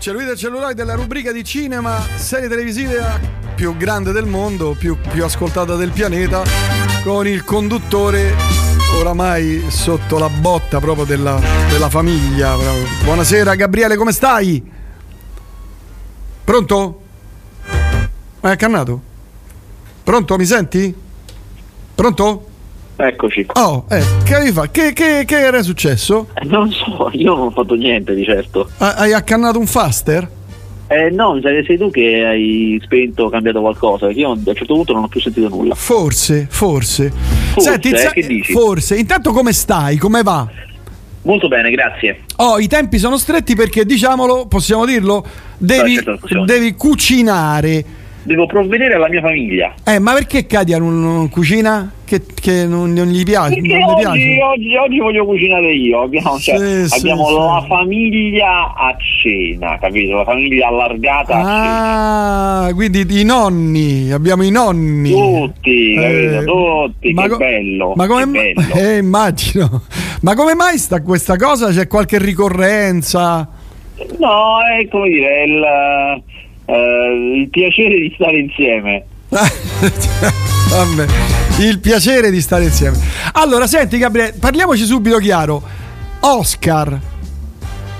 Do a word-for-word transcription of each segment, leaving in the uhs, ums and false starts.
Celluloide Celluloide è la rubrica di cinema, serie televisiva più grande del mondo, più, più ascoltata del pianeta, con il conduttore oramai sotto la botta proprio della, della famiglia. Buonasera Gabriele, come stai? Pronto? Hai accannato? Pronto, mi senti? Pronto? Eccoci. Oh, eh, che, che, che, che era successo? Eh, non so, io non ho fatto niente di certo. Ah, hai accannato un faster? Eh no, mi sa che sei tu che hai spento o cambiato qualcosa, perché io a un certo punto non ho più sentito nulla. Forse, forse. Forse, senti, eh, sa- che dici? Forse. Intanto come stai? Come va? Molto bene, grazie. Oh, i tempi sono stretti perché, diciamolo, possiamo dirlo, devi, no, certo, devi cucinare. Devo provvedere alla mia famiglia. Eh, ma perché Katia non, non cucina? Che, che non, non gli piace? Perché non oggi, gli piace? Oggi, oggi voglio cucinare io. Abbiamo, sì, cioè, sì, abbiamo sì. la famiglia a cena, capito? La famiglia allargata a cena. Ah, quindi i nonni, abbiamo i nonni. Tutti, eh, capito? Tutti, ma che co- bello. Ma come che bello. Eh, immagino. Ma come mai sta questa cosa? C'è qualche ricorrenza? No, è come dire, il... Uh, il piacere di stare insieme. Vabbè, il piacere di stare insieme. Allora, senti Gabriele, parliamoci subito chiaro. Oscar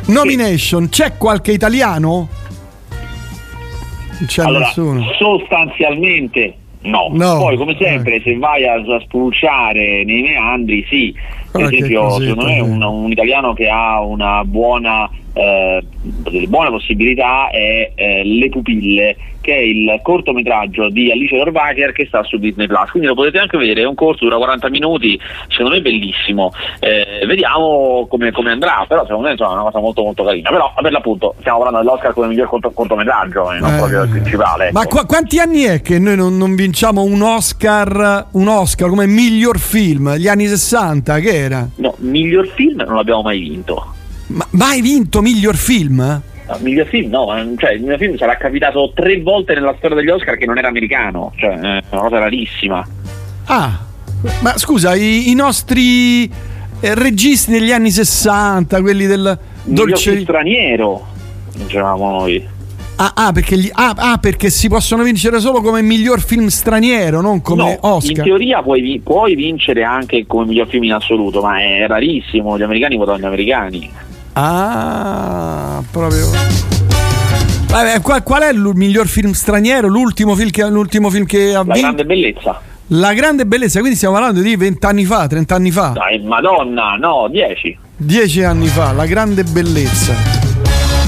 nomination, sì. C'è qualche italiano? Non c'è allora, nessuno. Sostanzialmente no. no. Poi come sempre, eh. se vai a, a spulciare nei meandri, sì. Per Qualche esempio, così, secondo me un, un italiano che ha una buona Eh, delle buone possibilità è eh, Le Pupille, che è il cortometraggio di Alice Rohrwacher che sta su Disney Plus, quindi lo potete anche vedere, è un corto, dura quaranta minuti, secondo me è bellissimo, eh, vediamo come, come andrà, però secondo me insomma, è una cosa molto molto carina, però per l'appunto stiamo parlando dell'Oscar come miglior corto, cortometraggio, eh, non eh, proprio il principale, ecco. Ma qu- quanti anni è che noi non, non vinciamo un Oscar un Oscar come miglior film? Gli anni sessanta che era? No, miglior film non l'abbiamo mai vinto. Ma mai vinto miglior film? No, miglior film no, cioè il mio film sarà capitato tre volte nella storia degli Oscar che non era americano, cioè è una cosa rarissima. Ah, ma scusa, i, i nostri eh, registi degli anni sessanta, quelli del dolce miglior straniero, dicevamo noi. Ah, ah, perché gli, ah, ah, perché si possono vincere solo come miglior film straniero, non come no, Oscar. In teoria puoi, puoi vincere anche come miglior film in assoluto, ma è rarissimo, gli americani votano gli americani. Ah, proprio. Vabbè, qual, qual è il miglior film straniero? L'ultimo film che, l'ultimo film che ha vinto? La Grande Bellezza. La Grande Bellezza, quindi stiamo parlando di vent'anni fa, trent'anni fa. Dai, madonna, no, dieci. Dieci anni fa, La Grande Bellezza.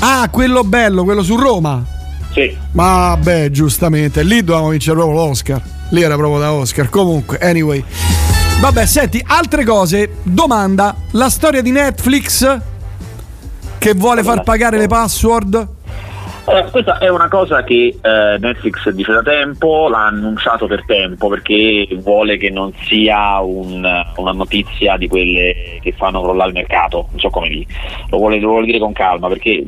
Ah, quello bello, quello su Roma. Sì. Ma beh, giustamente, lì dovevamo vincere proprio l'Oscar. Lì era proprio da Oscar. Comunque, anyway. Vabbè, senti, altre cose. Domanda, la storia di Netflix che vuole far pagare le password? Allora, questa è una cosa che eh, Netflix dice da tempo, l'ha annunciato per tempo perché vuole che non sia un, una notizia di quelle che fanno crollare il mercato, non so come dire, lo vuole, lo vuole dire con calma perché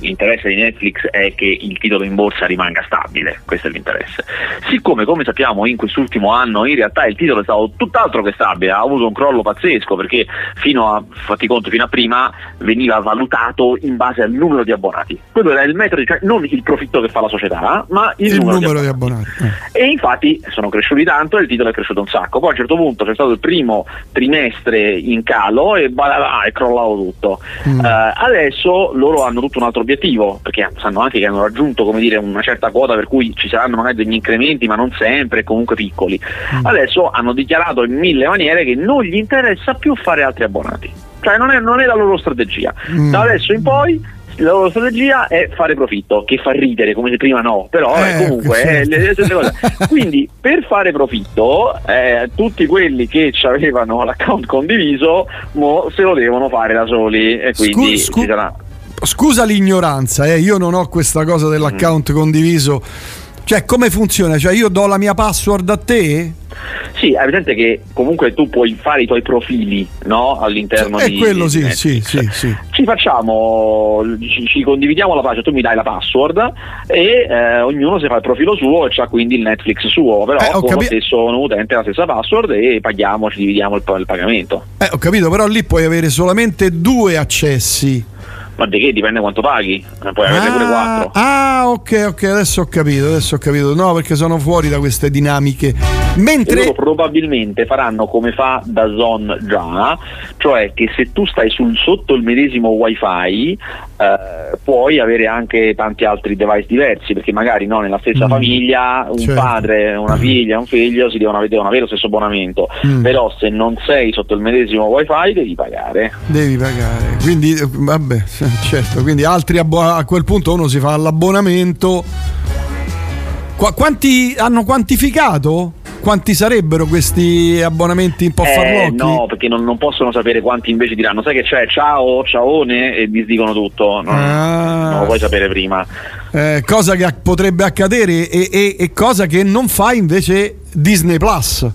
l'interesse di Netflix è che il titolo in borsa rimanga stabile, questo è l'interesse. Siccome, come sappiamo, in quest'ultimo anno in realtà il titolo è stato tutt'altro che stabile, ha avuto un crollo pazzesco perché fino a, fatti conto, fino a prima veniva valutato in base al numero di abbonati, quello era il metro di, cioè, non il profitto che fa la società ma il, il numero, numero di abbonati, di abbonati. Eh. E infatti sono cresciuti tanto e il titolo è cresciuto un sacco, poi a un certo punto c'è stato il primo trimestre in calo e balala, è crollato tutto. mm. eh, adesso loro hanno tutto un altro obiettivo perché sanno anche che hanno raggiunto, come dire, una certa quota per cui ci saranno magari degli incrementi ma non sempre, comunque piccoli. mm. Adesso hanno dichiarato in mille maniere che non gli interessa più fare altri abbonati, cioè non è, non è la loro strategia. mm. Da adesso in poi la loro strategia è fare profitto, che fa ridere, come prima no, però eh, eh, comunque è le stesse cose. Quindi per fare profitto eh, tutti quelli che avevano l'account condiviso mo se lo devono fare da soli e quindi scu- scu- sarà... Scusa l'ignoranza, eh, io non ho questa cosa dell'account mm. condiviso. Cioè come funziona? Cioè io do la mia password a te? Sì, è evidente che comunque tu puoi fare i tuoi profili, no? All'interno eh, di quello sì, sì, sì, sì. Ci facciamo, ci, ci condividiamo la pagina, tu mi dai la password e eh, ognuno si fa il profilo suo e c'ha quindi il Netflix suo, però eh, come capi- stesso utente la stessa password e paghiamo, ci dividiamo il, il pagamento. Eh, ho capito, però lì puoi avere solamente due accessi. Ma di che? Dipende quanto paghi. Puoi averne ah, pure quattro. Ah, ok, ok, adesso ho capito, adesso ho capito. No, perché sono fuori da queste dinamiche. Mentre loro probabilmente faranno come fa Dazn già, cioè che se tu stai sul, sotto il medesimo wifi, eh, puoi avere anche tanti altri device diversi, perché magari no, nella stessa mm. famiglia un certo. padre, una figlia, un figlio si devono, devono avere lo stesso abbonamento, mm. però se non sei sotto il medesimo wifi devi pagare. Devi pagare. Quindi vabbè, certo, quindi altri abbon- a quel punto uno si fa l'abbonamento. Qu- quanti hanno quantificato? Quanti sarebbero questi abbonamenti un po' eh, farlocchi? No, perché non, non possono sapere quanti invece diranno, sai che c'è, ciao, ciaone, e disdicono tutto, non, ah, non lo puoi sapere prima. Eh, cosa che potrebbe accadere e, e, e cosa che non fa invece Disney Plus.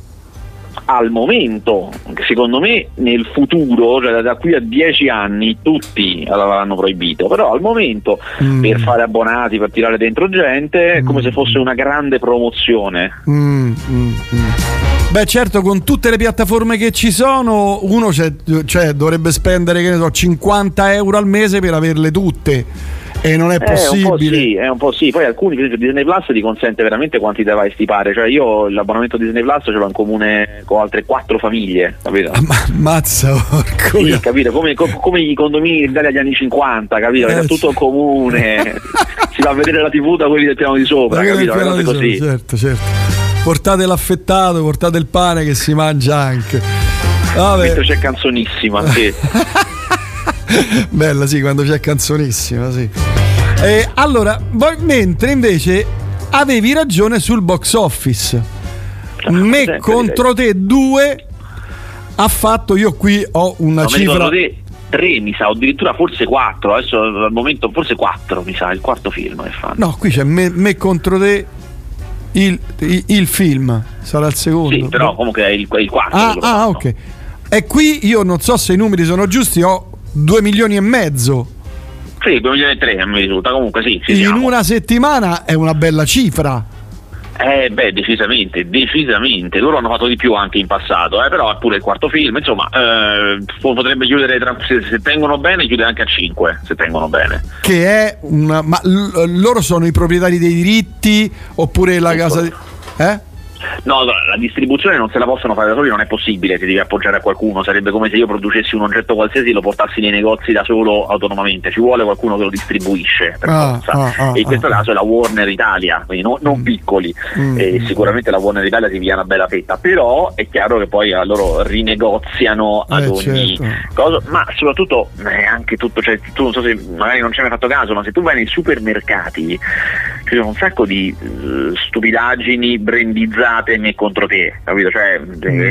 Al momento, secondo me nel futuro, cioè da qui a dieci anni tutti l'avranno proibito, però al momento mm. per fare abbonati, per tirare dentro gente, è mm. come se fosse una grande promozione. mm. Mm. Mm. Beh, certo, con tutte le piattaforme che ci sono uno c'è, cioè, dovrebbe spendere, che ne so, cinquanta euro al mese per averle tutte. E non è possibile. È un po' sì, è un po' sì. Poi alcuni, per esempio, Disney Plus ti consente veramente quanti device ti pare. Cioè io l'abbonamento Disney Plus ce l'ho in comune con altre quattro famiglie, capito? Ma mazza, orco. Sì, capito? Come, co- come i condomini d'Italia degli anni cinquanta, capito? È eh, tutto in comune. Si va a vedere la tivù da quelli del piano di sopra, capito? Piano di così. Sopra, certo, certo. Portate l'affettato, portate il pane che si mangia anche. Vabbè. Mentre c'è Canzonissima, sì. Bella, sì, quando c'è Canzonissima, sì. Eh, allora, mentre invece avevi ragione sul box office, ah, Me sempre, contro te due ha fatto, io qui ho una no, cifra te, tre mi sa, o addirittura forse quattro, adesso al momento forse quattro mi sa, il quarto film che fanno. No, qui c'è Me, me contro te il, il, il film, sarà il secondo. Sì, però comunque è il, il quarto. Ah, ah ok. E qui io non so se i numeri sono giusti, ho due milioni e mezzo. Sì, due milioni e tre mi risulta, comunque sì. Ci in siamo. Una settimana è una bella cifra. Eh beh, decisamente, decisamente. Loro hanno fatto di più anche in passato, eh, però è pure il quarto film, insomma, eh, potrebbe chiudere tra, se, se tengono bene, chiude anche a cinque, se tengono bene. Che è una, ma l- loro sono i proprietari dei diritti oppure la casa di, eh? No, la distribuzione non se la possono fare da soli, non è possibile, ti devi appoggiare a qualcuno. Sarebbe come se io producessi un oggetto qualsiasi e lo portassi nei negozi da solo autonomamente, ci vuole qualcuno che lo distribuisce per ah, forza. Ah, ah, e in questo ah, caso è la Warner Italia, quindi no, non piccoli. Mm, e sicuramente la Warner Italia ti via una bella fetta, però è chiaro che poi loro rinegoziano ad eh, ogni certo. cosa, ma soprattutto eh, anche tutto, cioè, tu non so se magari non ci hai mai fatto caso, ma se tu vai nei supermercati ci sono un sacco di uh, stupidaggini brandizzate Me contro te, capito? Cioè,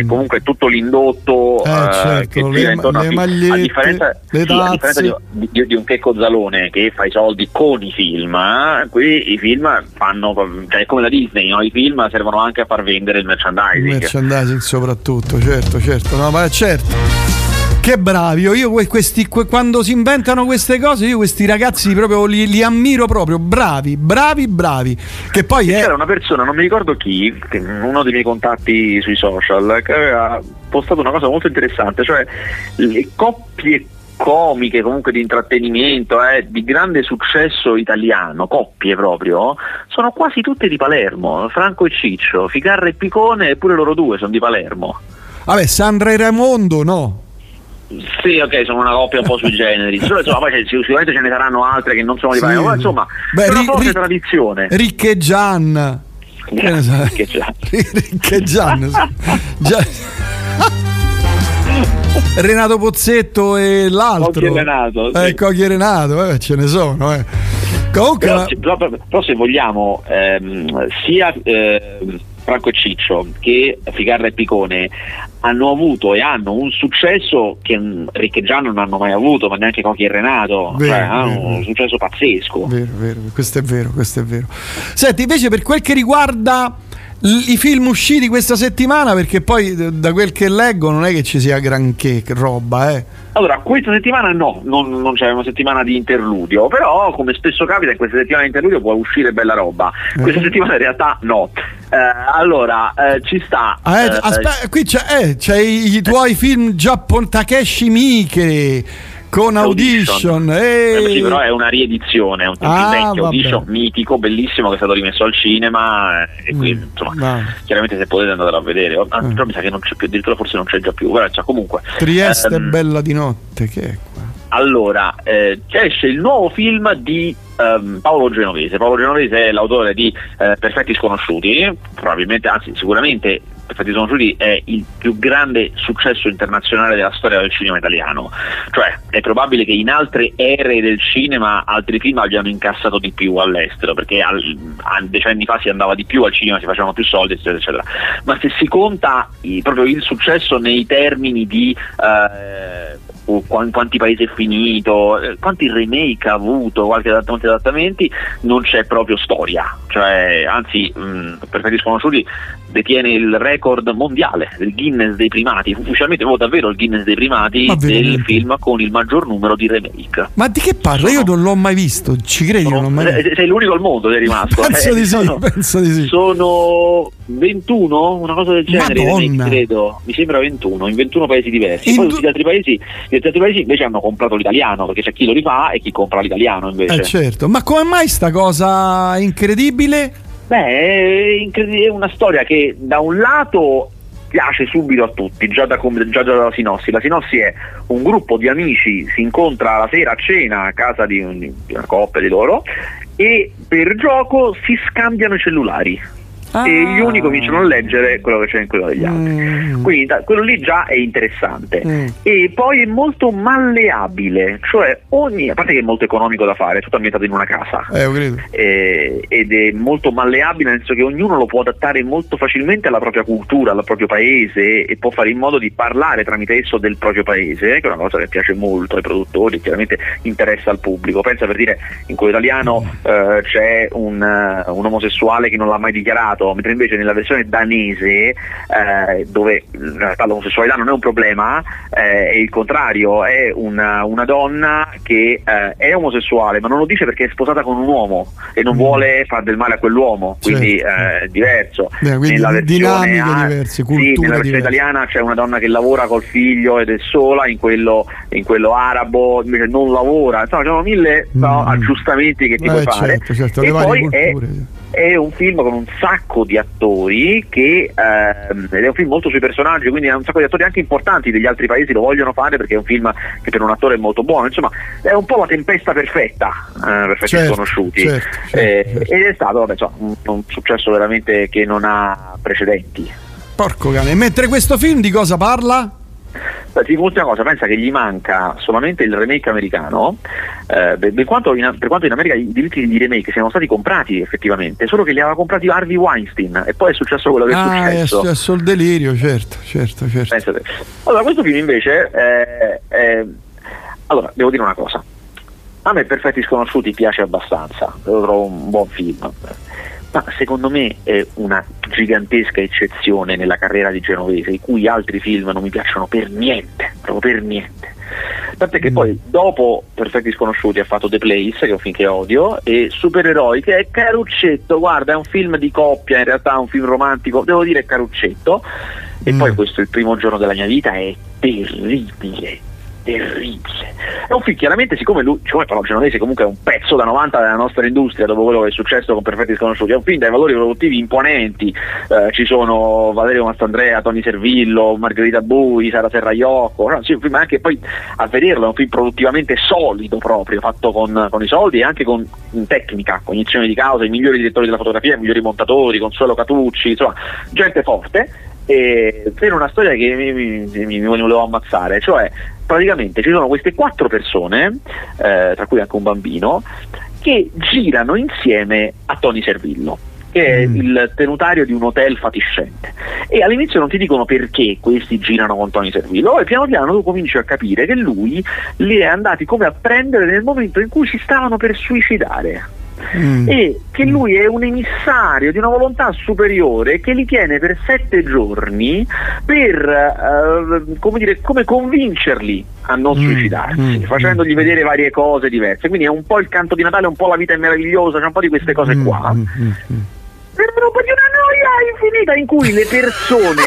mm. comunque tutto l'indotto eh, certo, uh, che gira intorno le, a, le magliette, a differenza, le sì, a differenza di, di, di un Checco Zalone che fa i soldi con i film, eh, qui i film fanno, cioè come la Disney, no? I film servono anche a far vendere il merchandising. Il merchandising soprattutto, certo, certo, no, ma certo. Che bravi, io questi, quando si inventano queste cose, io questi ragazzi proprio li, li ammiro proprio, bravi, bravi, bravi. Che poi c'era è... una persona, non mi ricordo chi, uno dei miei contatti sui social, che aveva postato una cosa molto interessante, cioè le coppie comiche comunque di intrattenimento eh, di grande successo italiano, coppie proprio, sono quasi tutte di Palermo, Franco e Ciccio, Ficarra e Picone, eppure loro due sono di Palermo. Vabbè, Sandra e Raimondo no? Sì, ok, sono una coppia un po' sui generi. Insomma, poi sicuramente ce ne saranno altre che non sono di sì. Palermo, insomma, beh, è una ri, forte ri, tradizione. Ricche Gian. Ricche Gian. Ricche Gian. Gian. Renato Pozzetto e l'altro. Cochi e Renato. Sì. Eh, Cochi e Renato, eh, ce ne sono, eh. Comunque, però, però, però se vogliamo ehm, sia ehm, Franco e Ciccio che Ficarra e Picone hanno avuto e hanno un successo che Ricche Gian non hanno mai avuto, ma neanche Cochi e Renato, vero, cioè, vero, hanno un successo pazzesco. Vero, vero, questo è vero, questo è vero. Senti, invece per quel che riguarda i film usciti questa settimana, perché poi da quel che leggo non è che ci sia granché roba, eh. Allora, questa settimana no, non, non c'è una settimana di interludio, però come spesso capita in questa settimana di interludio può uscire bella roba. Questa eh. settimana in realtà no. Eh, allora, eh, ci sta. Ah, eh, eh, aspetta, qui c'è, eh, c'è i, i tuoi eh. film giapponesi, Takashi Miike. con Audition, Audition. Eh, sì, però è una riedizione, è un ah, vecchio Audition mitico, bellissimo, che è stato rimesso al cinema e qui mm, insomma no. chiaramente se potete andatelo a vedere, ah, eh. però mi sa che non c'è più, addirittura forse non c'è già più, guarda, cioè, comunque Trieste ehm, bella di notte, che è qua? Allora, eh, esce il nuovo film di ehm, Paolo Genovese. Paolo Genovese è l'autore di eh, Perfetti Sconosciuti, probabilmente, anzi sicuramente Perfetti Sconosciuti è il più grande successo internazionale della storia del cinema italiano, cioè è probabile che in altre ere del cinema altri film abbiano incassato di più all'estero, perché al, decenni fa si andava di più al cinema, si facevano più soldi eccetera eccetera, ma se si conta i, proprio il successo nei termini di eh, quanti paesi è finito, quanti remake ha avuto, quanti adattamenti, non c'è proprio storia, cioè anzi mh, Perfetti Sconosciuti detiene il record mondiale del Guinness dei primati, ufficialmente oh, davvero il Guinness dei primati del film con il maggior numero di remake. Ma di che parla? Sono... io non l'ho mai visto, ci credo, sono... non mai... sei l'unico al mondo che è rimasto. Penso, eh, di sì, sono... penso di sì. Sono ventuno, una cosa del genere, remake, credo, mi sembra ventuno, in ventuno paesi diversi. In Poi du... tutti gli altri paesi, gli altri paesi invece hanno comprato l'italiano, perché c'è chi lo rifà e chi compra l'italiano invece. Eh certo, ma come mai sta cosa incredibile? Beh, è una storia che da un lato piace subito a tutti, già, da, già dalla sinossi. La sinossi è un gruppo di amici, si incontra la sera a cena a casa di, un, di una coppia di loro e per gioco si scambiano i cellulari. Ah. E gli uni cominciano a leggere quello che c'è in quello degli altri, mm. quindi da, quello lì già è interessante, mm. e poi è molto malleabile, cioè ogni, a parte che è molto economico da fare, è tutto ambientato in una casa, eh, io credo. E, ed è molto malleabile nel senso che ognuno lo può adattare molto facilmente alla propria cultura, al proprio paese, e può fare in modo di parlare tramite esso del proprio paese, che è una cosa che piace molto ai produttori, chiaramente interessa al pubblico. Pensa, per dire, in quello italiano mm. eh, c'è un, un omosessuale che non l'ha mai dichiarato, mentre invece nella versione danese, eh, dove in realtà l'omosessualità non è un problema, eh, è il contrario, è una, una donna che eh, è omosessuale ma non lo dice perché è sposata con un uomo e non mm. vuole far del male a quell'uomo, quindi certo. eh, diverso. Beh, quindi nella versione, ah, diverse, sì, nella versione italiana c'è una donna che lavora col figlio ed è sola, in quello, in quello arabo invece non lavora, insomma ci sono mille mm. no, aggiustamenti che ti eh, puoi certo, fare certo, e poi è È un film con un sacco di attori che ehm, ed è un film molto sui personaggi, quindi ha un sacco di attori anche importanti degli altri paesi, lo vogliono fare perché è un film che per un attore è molto buono, insomma è un po' la tempesta perfetta, eh, Perfetti certo, Sconosciuti certo, certo, eh, certo. Ed è stato, vabbè, insomma, un, un successo veramente che non ha precedenti. Porco cane, mentre questo film di cosa parla? Sì, ultima cosa, pensa che gli manca solamente il remake americano, eh, per, quanto in, per quanto in America i diritti di remake siano stati comprati effettivamente, solo che li aveva comprati Harvey Weinstein e poi è successo quello che ah, è successo. È successo il delirio, certo, certo, certo. Allora, questo film invece eh, eh, allora, devo dire una cosa, a me Perfetti Sconosciuti piace abbastanza, lo trovo un buon film, ma secondo me è una gigantesca eccezione nella carriera di Genovese, i cui altri film non mi piacciono per niente, proprio per niente. Tant'è che mm. poi dopo Perfetti Sconosciuti ha fatto The Place, che è un film che odio, e Supereroi, che è caruccetto, guarda, è un film di coppia, in realtà è un film romantico, devo dire caruccetto, e mm. poi questo è il primo giorno della mia vita, è terribile. Terribile. È un film, chiaramente, siccome lui, siccome Paolo Genovese comunque è un pezzo da novanta della nostra industria, dopo quello che è successo con Perfetti Sconosciuti, è un film dai valori produttivi imponenti, eh, ci sono Valerio Mastandrea, Tony Servillo, Margherita Bui, Sara Serraiocco, no, sì, un film anche poi a vederlo è un film produttivamente solido, proprio fatto con, con i soldi e anche con tecnica, cognizione di causa, i migliori direttori della fotografia, i migliori montatori, Consuelo Catucci, insomma gente forte. E per una storia che mi, mi, mi volevo ammazzare, cioè praticamente ci sono queste quattro persone, eh, tra cui anche un bambino, che girano insieme a Tony Servillo, che è mm. il tenutario di un hotel fatiscente, e all'inizio non ti dicono perché questi girano con Tony Servillo e piano piano tu cominci a capire che lui li è andati come a prendere nel momento in cui si stavano per suicidare. Mm. E che lui è un emissario di una volontà superiore che li tiene per sette giorni per uh, come dire, come convincerli a non mm. suicidarsi, mm. facendogli vedere varie cose diverse, quindi è un po' il canto di Natale, un po' la vita è meravigliosa, c'è un po' di queste cose qua, mm. Mm. È un po' di una noia infinita in cui le persone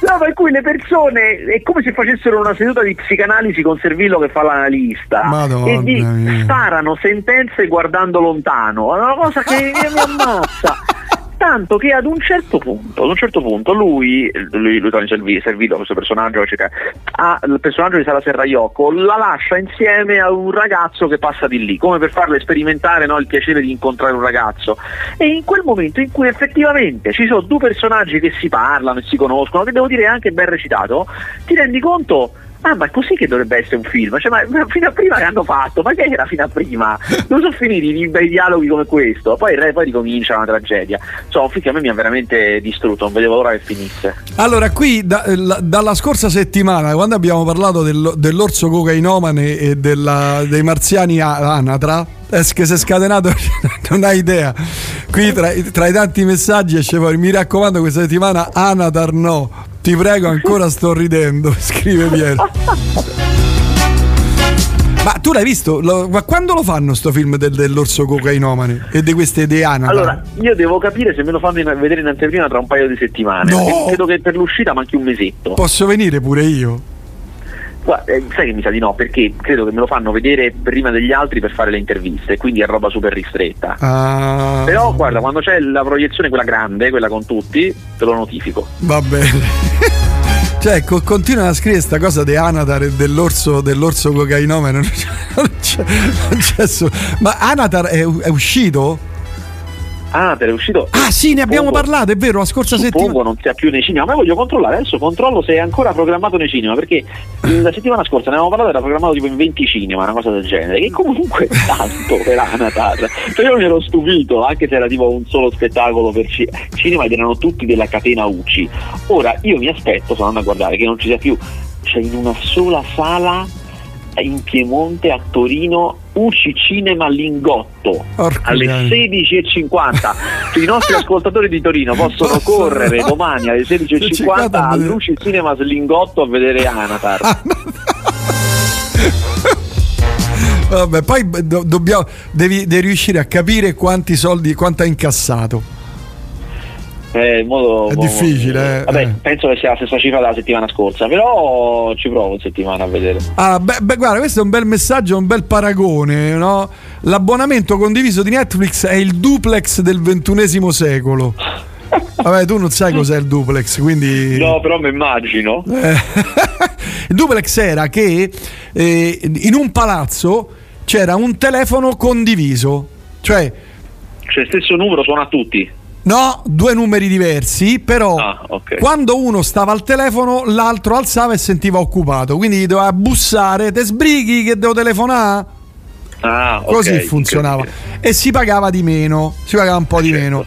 No, ma in cui le persone è come se facessero una seduta di psicanalisi con Servillo che fa l'analista. Madonna, e gli sparano sentenze guardando lontano. È una cosa che mi ammazza. Tanto che ad un certo punto, ad un certo punto lui, lui, lui Tony Servillo, questo personaggio, eccetera, ha, il personaggio di Sara Serraiocco la lascia insieme a un ragazzo che passa di lì, come per farle sperimentare, no, il piacere di incontrare un ragazzo. E in quel momento in cui effettivamente ci sono due personaggi che si parlano e si conoscono, che devo dire è anche ben recitato, ti rendi conto: ah, ma è così che dovrebbe essere un film? Cioè, ma fino a prima che hanno fatto? Ma che era fino a prima? Non sono finiti di bei dialoghi come questo. Poi, poi ricomincia una tragedia. Insomma, un film che a me mi ha veramente distrutto. Non vedevo l'ora che finisse. Allora, qui da, la, dalla scorsa settimana, quando abbiamo parlato del, dell'orso cocainomane e della, dei marziani anatra, che si è scatenato, non hai idea. Qui tra, tra i tanti messaggi esce fuori: mi raccomando, questa settimana Anatar no, ti prego, ancora sto ridendo, scrive Piero. Ma tu l'hai visto? Lo, ma quando lo fanno sto film del, dell'orso cocainomane e di queste idee Anatar? Allora, io devo capire se me lo fanno in, vedere in anteprima tra un paio di settimane. No! Credo che per l'uscita manchi un mesetto. Posso venire pure io? Guarda, sai che mi sa di no, perché credo che me lo fanno vedere prima degli altri per fare le interviste, quindi è roba super ristretta. Ah. Però guarda, quando c'è la proiezione, quella grande, quella con tutti, te lo notifico. Va bene. Cioè, co- continuano a scrivere sta cosa di Anatar e dell'orso, dell'orso cocainomane. Non c'è, non c'è su- Ma Anatar è, è uscito? Ah, te è uscito? Ah sì, ne abbiamo Pongo. parlato, è vero, la scorsa Suppongo settimana. Non sia più nei cinema, ma voglio controllare, adesso controllo se è ancora programmato nei cinema, perché la settimana scorsa ne avevamo parlato, era programmato tipo in venti cinema, una cosa del genere, che comunque tanto per Anatar. Cioè, io mi ero stupito, anche se era tipo un solo spettacolo per ci- cinema ed erano tutti della catena U C I. Ora, io mi aspetto, sono andato a guardare, che non ci sia più, cioè in una sola sala in Piemonte, a Torino, U C I Cinema Lingotto. Orca alle sedici e cinquanta. I nostri ascoltatori di Torino possono correre domani alle sedici e cinquanta all'U C I Cinema Lingotto a vedere Anatar. Vabbè, poi do- dobbiamo, devi, devi riuscire a capire quanti soldi, quanto ha incassato. Eh, in modo, è difficile, eh. Vabbè, eh. Penso che sia la stessa cifra della settimana scorsa, però ci provo settimana a vedere. Ah, beh, beh, guarda, questo è un bel messaggio, un bel paragone, no? L'abbonamento condiviso di Netflix è il duplex del ventunesimo secolo. Vabbè, tu non sai cos'è il duplex, quindi. No, però mi immagino. Eh. Il duplex era che eh, in un palazzo c'era un telefono condiviso, cioè. Cioè, il stesso numero suona a tutti. No, due numeri diversi, però ah, okay. Quando uno stava al telefono l'altro alzava e sentiva occupato, quindi gli doveva bussare: te sbrighi che devo telefonare? Ah, okay, così funzionava, okay. E si pagava di meno, si pagava un po' di certo. meno,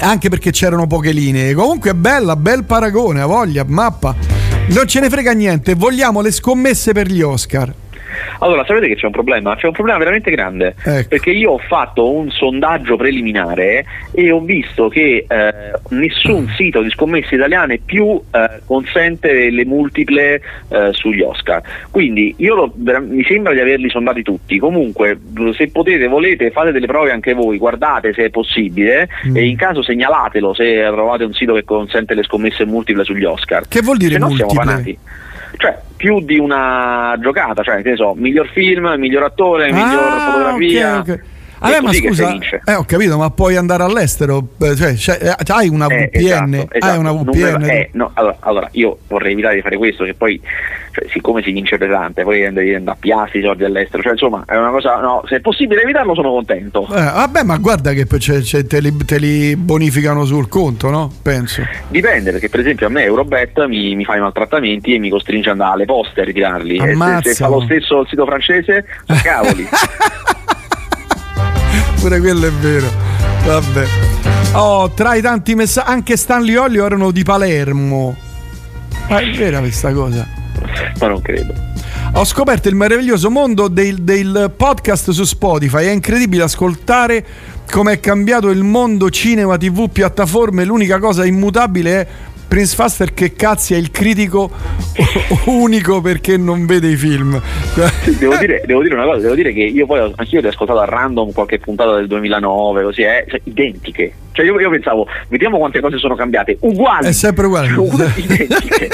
anche perché c'erano poche linee. Comunque è bella, bel paragone, a voglia, mappa. Non ce ne frega niente, vogliamo le scommesse per gli Oscar. Allora, sapete che c'è un problema? C'è un problema veramente grande, ecco. Perché io ho fatto un sondaggio preliminare e ho visto che eh, nessun sito di scommesse italiane più eh, consente le multiple eh, sugli Oscar. Quindi io lo, mi sembra di averli sondati tutti. Comunque, se potete, volete, fate delle prove anche voi, guardate se è possibile mm. e in caso segnalatelo se trovate un sito che consente le scommesse multiple sugli Oscar. Che vuol dire se multiple? No, siamo panati. Cioè, più di una giocata, cioè, che ne so, miglior film, miglior attore, ah, miglior fotografia. Okay, okay. Ah, beh, ma scusa, eh, ho capito, ma puoi andare all'estero, cioè, cioè hai una V P N, eh, esatto, esatto. Hai una V P N. Me, eh, no, allora, allora, io vorrei evitare di fare questo, che poi, cioè, siccome si vince pesante, poi andare a piazzi i soldi all'estero, cioè, insomma, è una cosa, no, se è possibile evitarlo sono contento. Eh, vabbè, ma guarda che c'è, c'è, te, li, te li bonificano sul conto, no? Penso. Dipende, perché per esempio a me Eurobet mi, mi fa i maltrattamenti e mi costringe ad andare alle poste a ritirarli. E se, se fa lo stesso il sito francese, cavoli. Pure quello è vero. Vabbè. Oh, tra i tanti messaggi anche Stanley Olio erano di Palermo. Ma è vera questa cosa? Ma non credo. Ho scoperto il meraviglioso mondo del, del podcast su Spotify. È incredibile ascoltare come è cambiato il mondo cinema, tv, piattaforme. L'unica cosa immutabile è Prince Faster che cazzi è il critico unico perché non vede i film. Devo dire, devo dire una cosa, devo dire che io poi anch'io ti ho ascoltato a random qualche puntata del duemilanove, così è, cioè, identiche. Cioè io, io pensavo, vediamo quante cose sono cambiate. Uguali. È sempre uguale. Identiche.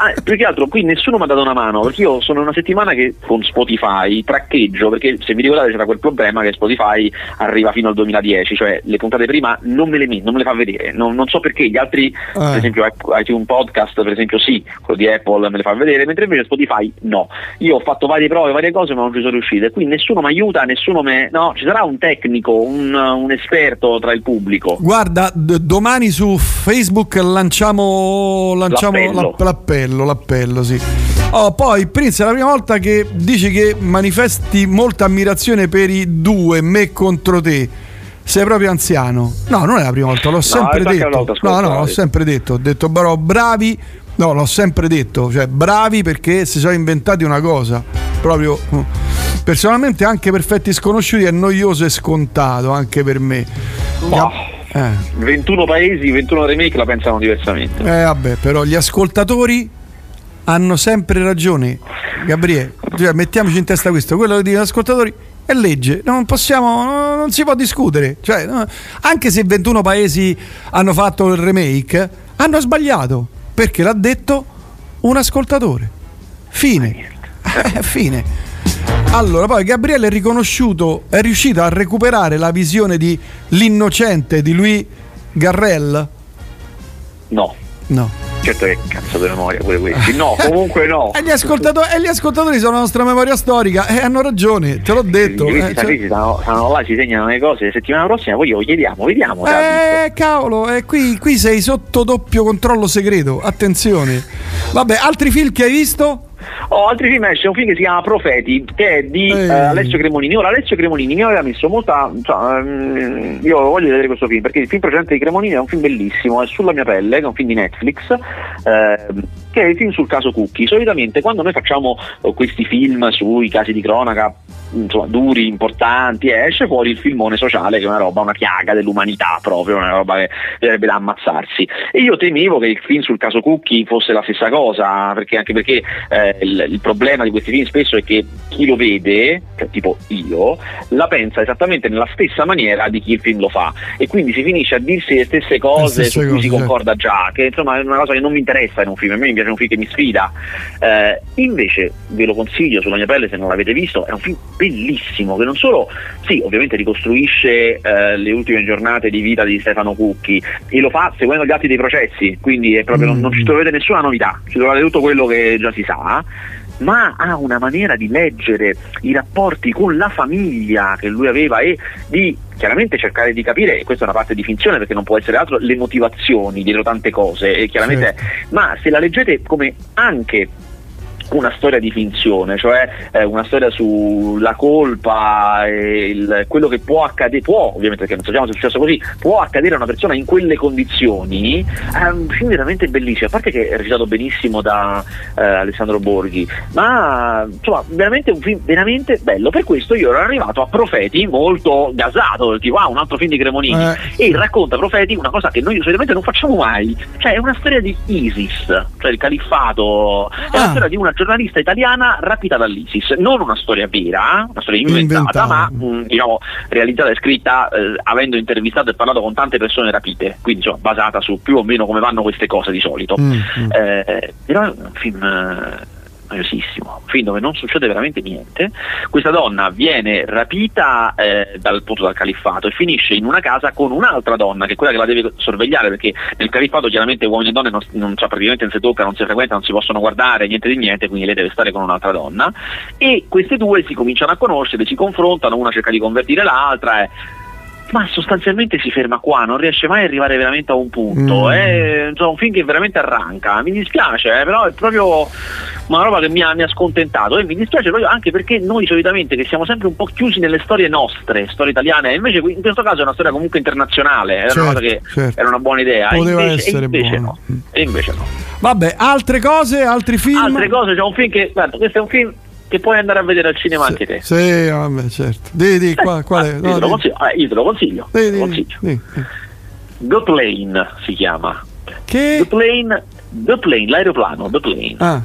Ah, più che altro qui nessuno mi ha dato una mano, perché io sono una settimana che con Spotify traccheggio, perché se vi ricordate c'era quel problema che Spotify arriva fino al duemiladieci, cioè le puntate prima non me le, non me le fa vedere, non, non so perché gli altri eh. per esempio iTunes Podcast per esempio sì, quello di Apple me le fa vedere, mentre invece Spotify no. Io ho fatto varie prove, varie cose, ma non ci sono riuscito, e qui nessuno mi aiuta, nessuno me... no, ci sarà un tecnico, un, un esperto tra il pubblico. Guarda, d- domani su Facebook lanciamo, lanciamo l'appello, l'appello. L'appello, sì. Oh, poi Prince, è la prima volta che dici che manifesti molta ammirazione per i due, Me contro te. Sei proprio anziano. No, non è la prima volta, l'ho no, sempre detto. Volta, no, no, l'ho sempre detto. Ho detto, però, bravi. No, l'ho sempre detto, cioè bravi perché si sono inventati una cosa. Proprio personalmente, anche Perfetti Sconosciuti è noioso e scontato anche per me. Oh. Eh. ventuno paesi, ventuno remake la pensano diversamente. Eh vabbè, però gli ascoltatori hanno sempre ragione, Gabriele. Cioè, mettiamoci in testa questo, quello che dicono gli ascoltatori è legge, non possiamo, non si può discutere. Cioè, anche se ventuno paesi hanno fatto il remake, hanno sbagliato perché l'ha detto un ascoltatore. Fine. Eh, fine. Allora, poi Gabriele è riconosciuto, è riuscito a recuperare la visione di L'Innocente di Louis Garrel? No. No. Certo che cazzo di memoria pure questi. No, comunque no. E gli ascoltatori, e gli ascoltatori sono la nostra memoria storica e hanno ragione, te l'ho detto. Questi eh, sapete, stanno, stanno là, ci segnano le cose, la settimana prossima poi glielo chiediamo, vediamo. Eh cavolo, eh, qui, qui sei sotto doppio controllo segreto, attenzione. Vabbè, altri film che hai visto? Oh, altri film, c'è un film che si chiama Profeti, che è di eh, Alessio Cremonini. Ora Alessio Cremonini mi aveva messo molta, cioè, um, io voglio vedere questo film perché il film precedente di Cremonini è un film bellissimo, è Sulla mia pelle, che è un film di Netflix, eh, che è il film sul caso Cucchi. Solitamente quando noi facciamo questi film sui casi di cronaca, insomma, duri, importanti, eh, esce fuori il filmone sociale che è una roba, una piaga dell'umanità, proprio una roba che sarebbe da ammazzarsi, e io temevo che il film sul caso Cucchi fosse la stessa cosa, perché anche perché eh, il, il problema di questi film spesso è che chi lo vede, cioè, tipo io, la pensa esattamente nella stessa maniera di chi il film lo fa, e quindi si finisce a dirsi le stesse cose su cui si concorda già, che insomma è una cosa che non mi interessa in un film. A me mi piace un film che mi sfida, eh, invece ve lo consiglio, Sulla mia pelle, se non l'avete visto, è un film bellissimo che non solo, sì, ovviamente ricostruisce eh, le ultime giornate di vita di Stefano Cucchi, e lo fa seguendo gli atti dei processi, quindi è proprio, mm. non, non ci trovate nessuna novità, ci trovate tutto quello che già si sa, ma ha una maniera di leggere i rapporti con la famiglia che lui aveva e di chiaramente cercare di capire, e questa è una parte di finzione perché non può essere altro, le motivazioni dietro tante cose, e chiaramente sì. Ma se la leggete come anche una storia di finzione, cioè eh, una storia sulla colpa e il, quello che può accadere, può ovviamente, perché non sappiamo se è successo così, può accadere a una persona in quelle condizioni, è un film veramente bellissimo, a parte che è recitato benissimo da eh, Alessandro Borghi, ma insomma veramente un film veramente bello. Per questo io ero arrivato a Profeti molto gasato, tipo ah, un altro film di Cremonini, eh. e racconta Profeti una cosa che noi solitamente non facciamo mai, cioè è una storia di ISIS, cioè il califfato, è ah. una storia di una giornalista italiana rapita dall'ISIS, non una storia vera, una storia inventata, inventata. ma mh, diciamo realizzata e scritta eh, avendo intervistato e parlato con tante persone rapite, quindi insomma basata su più o meno come vanno queste cose di solito. mm-hmm. eh, però è un film eh... noiosissimo, fin dove non succede veramente niente. Questa donna viene rapita eh, dal punto dal califfato e finisce in una casa con un'altra donna che è quella che la deve sorvegliare, perché nel califfato chiaramente uomini e donne non, non cioè, praticamente non si tocca, non si frequenta, non si possono guardare, niente di niente, quindi lei deve stare con un'altra donna, e queste due si cominciano a conoscere, si confrontano, una cerca di convertire l'altra e... ma sostanzialmente si ferma qua, non riesce mai a arrivare veramente a un punto. mm. È un film che veramente arranca, mi dispiace eh, però è proprio una roba che mi ha, mi ha scontentato, e mi dispiace proprio anche perché noi solitamente che siamo sempre un po' chiusi nelle storie nostre, storie italiane, invece in questo caso è una storia comunque internazionale, era certo, una cosa che certo. era una buona idea, poteva invece, essere e invece buono. no e invece no vabbè, altre cose, altri film, altre cose. C'è un film che, guarda, questo è un film che puoi andare a vedere al cinema anche te. Sì, vabbè, certo. Di, di, qua, eh, quale? Ah, no, io, te lo consiglio. Ah, io te lo consiglio. Di, te lo consiglio. Di, di. The Plane si chiama. Che? The Plane, The Plane, l'aeroplano, The Plane. Ah.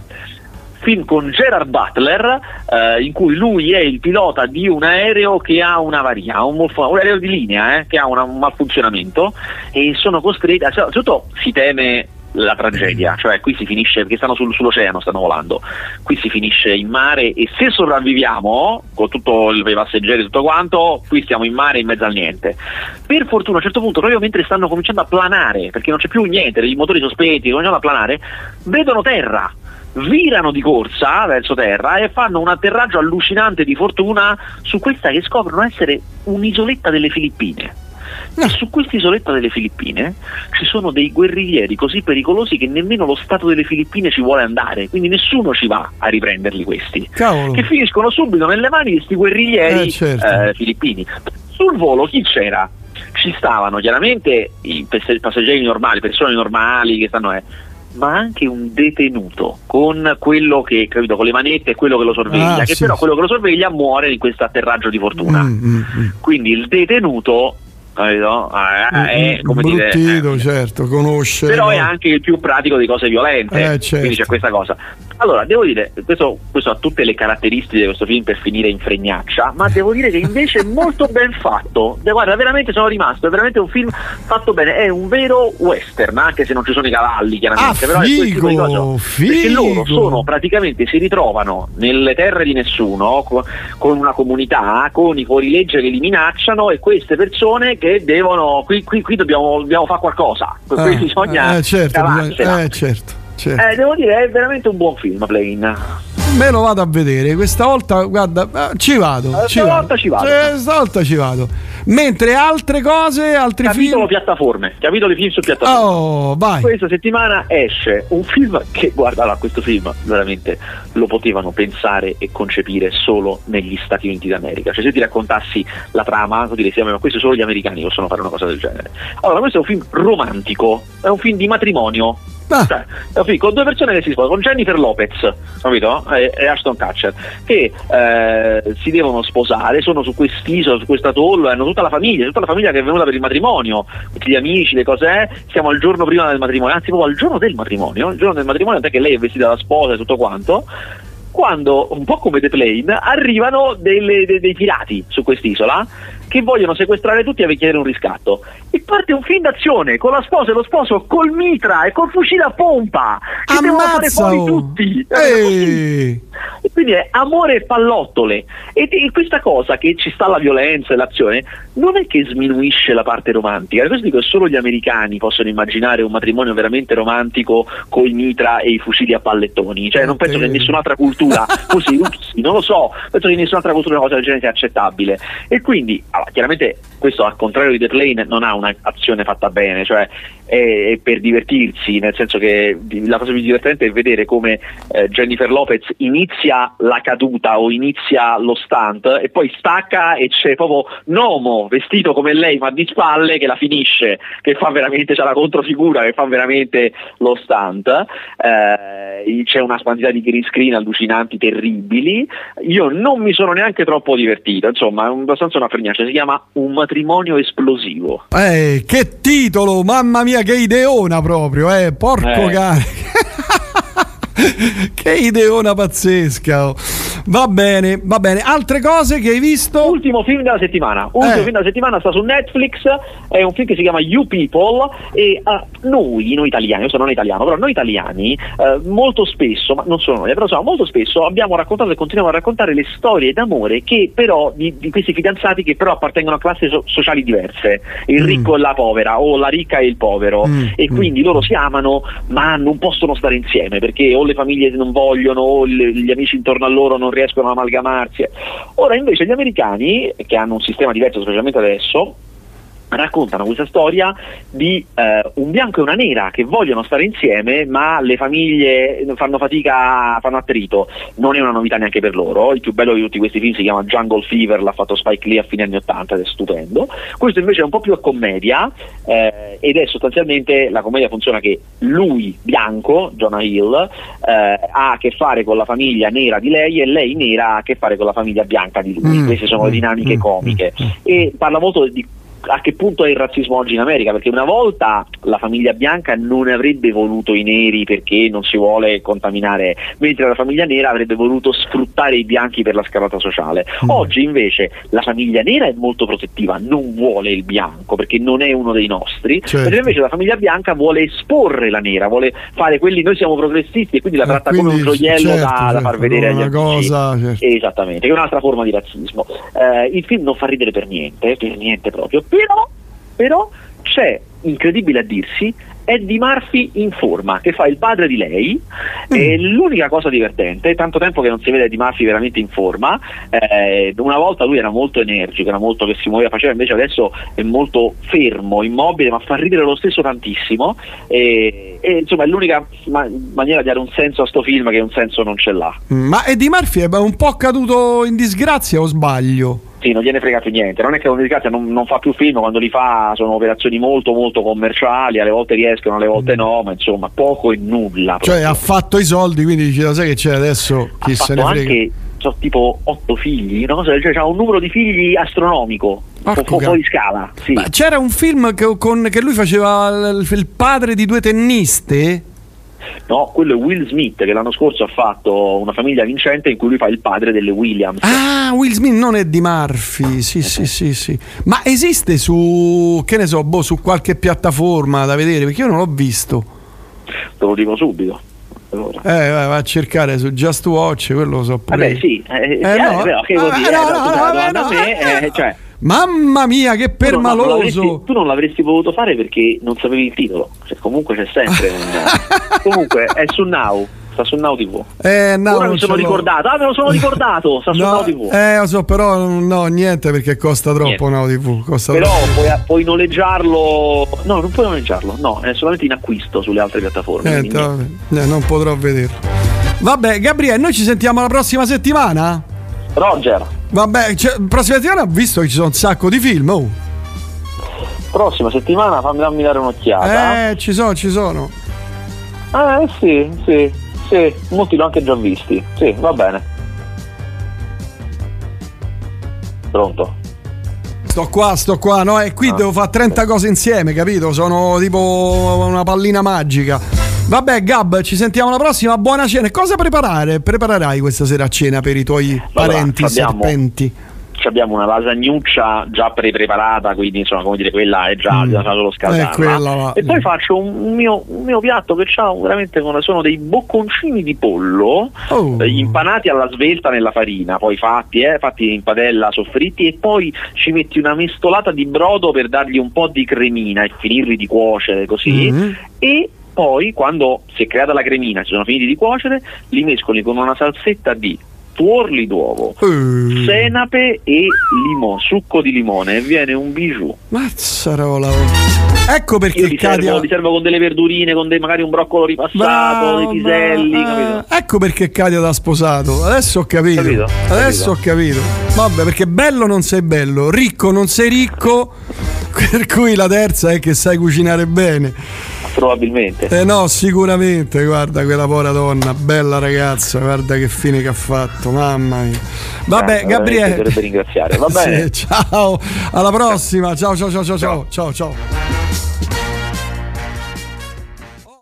film con Gerard Butler, eh, in cui lui è il pilota di un aereo che ha un'avaria, un, un aereo di linea eh, che ha una, un malfunzionamento, e sono costretti, cioè, tutto si teme la tragedia, cioè qui si finisce, perché stanno sul, sull'oceano, stanno volando, qui si finisce in mare, e se sopravviviamo con tutto il, i passeggeri e tutto quanto, qui stiamo in mare in mezzo al niente. Per fortuna a un certo punto, proprio mentre stanno cominciando a planare, perché non c'è più niente, i motori sospetti cominciano a planare, vedono terra, virano di corsa verso terra e fanno un atterraggio allucinante di fortuna su questa che scoprono essere un'isoletta delle Filippine. No. E su quest'isoletta delle Filippine ci sono dei guerriglieri così pericolosi che nemmeno lo Stato delle Filippine ci vuole andare, quindi nessuno ci va a riprenderli questi. Cavolo. Che finiscono subito nelle mani di questi guerriglieri eh, certo. eh, filippini. Sul volo chi c'era? Ci stavano chiaramente i passeggeri normali, persone normali che stanno... Eh, ma anche un detenuto con quello che, capito, con le manette e quello che lo sorveglia, ah, che sì, però sì. quello che lo sorveglia muore in questo atterraggio di fortuna. Mm, mm, mm. Quindi il detenuto... capito? È come bruttito, dire, certo, conosce, però no? È anche il più pratico di cose violente, eh, certo. Quindi c'è questa cosa. Allora devo dire, questo, questo ha tutte le caratteristiche di questo film per finire in fregnaccia, ma devo dire che invece è molto ben fatto. Guarda, veramente sono rimasto, è veramente un film fatto bene, è un vero western, anche se non ci sono i cavalli chiaramente, ah, però figo, è quel tipo di cosa, perché loro sono praticamente, si ritrovano nelle terre di nessuno con una comunità, con i fuorilegge che li minacciano, e queste persone che devono, qui, qui, qui dobbiamo, dobbiamo fare qualcosa, qui eh, bisogna eh, certo, cavarsela. eh, certo, certo. Eh, devo dire, è veramente un buon film, Plane. Me lo vado a vedere, questa volta guarda, ci vado. Questa ci volta vado. ci vado. Cioè, stavolta ci vado. Mentre altre cose, altri capitolo film. Capitolo piattaforme, capitolo film su piattaforme. Oh, vai. Questa settimana esce un film che, guarda, allora, questo film veramente lo potevano pensare e concepire solo negli Stati Uniti d'America. Cioè, se ti raccontassi la trama, tu diresti, ma questo solo gli americani possono fare una cosa del genere. Allora, questo è un film romantico, è un film di matrimonio. Ah. Cioè, con due persone che si sposano, con Jennifer Lopez, capito? E, e Ashton Kutcher, che eh, si devono sposare, sono su quest'isola, su questa tolla, hanno tutta la famiglia, tutta la famiglia che è venuta per il matrimonio, tutti gli amici, le cose. Siamo al giorno prima del matrimonio, anzi proprio al giorno del matrimonio, il giorno del matrimonio, perché lei è vestita da sposa e tutto quanto, quando, un po' come The Plane, arrivano delle, de, dei pirati su quest'isola che vogliono sequestrare tutti e chiedere un riscatto, e parte un film d'azione con la sposa e lo sposo col mitra e col fucile a pompa che devono fare fuori tutti, e quindi è amore e pallottole, e, e questa cosa che ci sta la violenza e l'azione non è che sminuisce la parte romantica. Questo dico, solo gli americani possono immaginare un matrimonio veramente romantico con i mitra e i fucili a pallettoni, cioè non penso Ehi. che nessun'altra cultura così, non lo so, penso che nessun'altra cultura una cosa del genere sia accettabile. E quindi chiaramente questo, al contrario di The Plane, non ha un'azione fatta bene, cioè è per divertirsi, nel senso che la cosa più divertente è vedere come eh, Jennifer Lopez inizia la caduta o inizia lo stunt e poi stacca, e c'è proprio Nomo vestito come lei ma di spalle che la finisce, che fa veramente, c'è la controfigura che fa veramente lo stunt, eh, c'è una quantità di green screen allucinanti, terribili. Io non mi sono neanche troppo divertito, insomma è abbastanza una fregnaccia. Si chiama Un matrimonio esplosivo. Eh, che titolo, mamma mia, che ideona proprio, eh, porco eh. cane. Che ideona pazzesca, oh. Va bene, va bene. Altre cose che hai visto? Ultimo film della settimana. Ultimo eh. film della settimana sta su Netflix. È un film che si chiama You People. E uh, noi, noi italiani, io sono non italiano, però noi italiani uh, molto spesso, ma non solo noi, però insomma, molto spesso abbiamo raccontato e continuiamo a raccontare le storie d'amore che però di, di questi fidanzati che però appartengono a classi so- sociali diverse, il mm. ricco e la povera, o la ricca e il povero, mm. e quindi mm. loro si amano ma non possono stare insieme perché o le famiglie non vogliono o le, gli amici intorno a loro non riescono ad amalgamarsi. Ora invece gli americani, che hanno un sistema diverso specialmente adesso, raccontano questa storia di eh, un bianco e una nera che vogliono stare insieme ma le famiglie fanno fatica, fanno attrito. Non è una novità neanche per loro. Il più bello di tutti questi film si chiama Jungle Fever, l'ha fatto Spike Lee a fine anni ottanta ed è stupendo. Questo invece è un po' più a commedia, eh, ed è sostanzialmente, la commedia funziona che lui, bianco, Jonah Hill, eh, ha a che fare con la famiglia nera di lei e lei nera ha a che fare con la famiglia bianca di lui. Mm. Queste sono le dinamiche mm. comiche, e parla molto di a che punto è il razzismo oggi in America, perché una volta la famiglia bianca non avrebbe voluto i neri perché non si vuole contaminare, mentre la famiglia nera avrebbe voluto sfruttare i bianchi per la scalata sociale. Mm. Oggi invece la famiglia nera è molto protettiva, non vuole il bianco perché non è uno dei nostri, certo. Perché invece la famiglia bianca vuole esporre la nera, vuole fare quelli, noi siamo progressisti e quindi la tratta eh, quindi, come un gioiello, certo, da, certo, da far vedere agli amici, certo. Esattamente, che è un'altra forma di razzismo. Eh, il film non fa ridere per niente, per niente proprio, però, però c'è, incredibile a dirsi, Eddie Murphy in forma, che fa il padre di lei, mm. e l'unica cosa divertente è tanto tempo che non si vede Eddie Murphy veramente in forma. Eh, una volta lui era molto energico, era molto che si muoveva, faceva, invece adesso è molto fermo, immobile, ma fa ridere lo stesso tantissimo, e, e insomma è l'unica ma- maniera di dare un senso a sto film, che un senso non ce l'ha. Ma Eddie Murphy è un po' caduto in disgrazia, o sbaglio? Sì, non gliene frega più niente, non è che non, non fa più film, quando li fa sono operazioni molto molto commerciali, alle volte riescono, alle volte no, ma insomma poco e nulla proprio. Cioè ha fatto i soldi, quindi dice, lo sai che c'è adesso, chi ha se ne frega, anche so, tipo otto figli, una cosa del genere, cioè, ha un numero di figli astronomico, un po' fuori scala, sì. Ma c'era un film che, con, che lui faceva il, il padre di due tenniste? No, quello è Will Smith, che l'anno scorso ha fatto Una famiglia vincente, in cui lui fa il padre delle Williams. Ah, Will Smith, non è di Murphy. Sì, sì, sì, sì. Ma esiste su, che ne so, boh, su qualche piattaforma da vedere? Perché io non l'ho visto. Te lo dico subito. Allora. Eh, vai, vai a cercare su Just Watch, quello lo so pure. Vabbè, sì. Eh, eh, no, però, che vuol dire? Eh, cioè mamma mia, che permaloso! Tu non, tu non l'avresti potuto fare perché non sapevi il titolo. Cioè, comunque c'è sempre un... Comunque è su Now, sta su Now tivù. Eh, no, ora mi sono ricordato. Ah, me lo sono ricordato, sta no, su Now tivù. Eh, lo so, però no, niente, perché costa troppo, niente. Now tivù costa però troppo. Puoi, puoi noleggiarlo. No, non puoi noleggiarlo, no, è solamente in acquisto sulle altre piattaforme. Niente, eh, non potrò vederlo. Vabbè, Gabriele, noi ci sentiamo la prossima settimana? Roger. Vabbè, cioè, prossima settimana ho visto che ci sono un sacco di film. Oh. Prossima settimana fammi, dammi dare un'occhiata. Eh, ci sono, ci sono. Eh, sì, sì, sì, molti l'ho anche già visti. Sì, va bene. Pronto? Sto qua, sto qua, no? E qui ah, devo fare trenta cose insieme, capito? Sono tipo una pallina magica. Vabbè, Gab, ci sentiamo alla prossima. Buona cena. Cosa preparare? Preparerai questa sera a cena per i tuoi Vabbè, parenti abbiamo, serpenti? Abbiamo una lasagnuccia già pre-preparata, quindi insomma, come dire, quella è già mm. solo scaldarla. E poi faccio un mio, un mio piatto che c'ha veramente, sono dei bocconcini di pollo oh. eh, impanati alla svelta nella farina, poi fatti, eh, fatti in padella, soffritti, e poi ci metti una mestolata di brodo per dargli un po' di cremina e finirli di cuocere così. Mm. E poi, quando si è creata la cremina, si sono finiti di cuocere, li mescoli con una salsetta di tuorli d'uovo, uh. senape e limone, succo di limone, e viene un bijou. Mazzarola. Ecco perché io li servo, li servo con delle verdurine, con dei, magari un broccolo ripassato, ma, dei piselli, ma, capito? Ecco perché Katia l'ha sposato. Adesso ho capito. capito Adesso capito. ho capito. Vabbè, perché bello non sei bello, ricco non sei ricco, per cui la terza è che sai cucinare bene. Probabilmente. Eh no, sicuramente, guarda quella povera donna, bella ragazza, guarda che fine che ha fatto, mamma mia. Vabbè, eh, Gabriele, dovrebbe ringraziare. Va bene. Sì, ciao, alla prossima. Ciao ciao ciao ciao ciao ciao. ciao.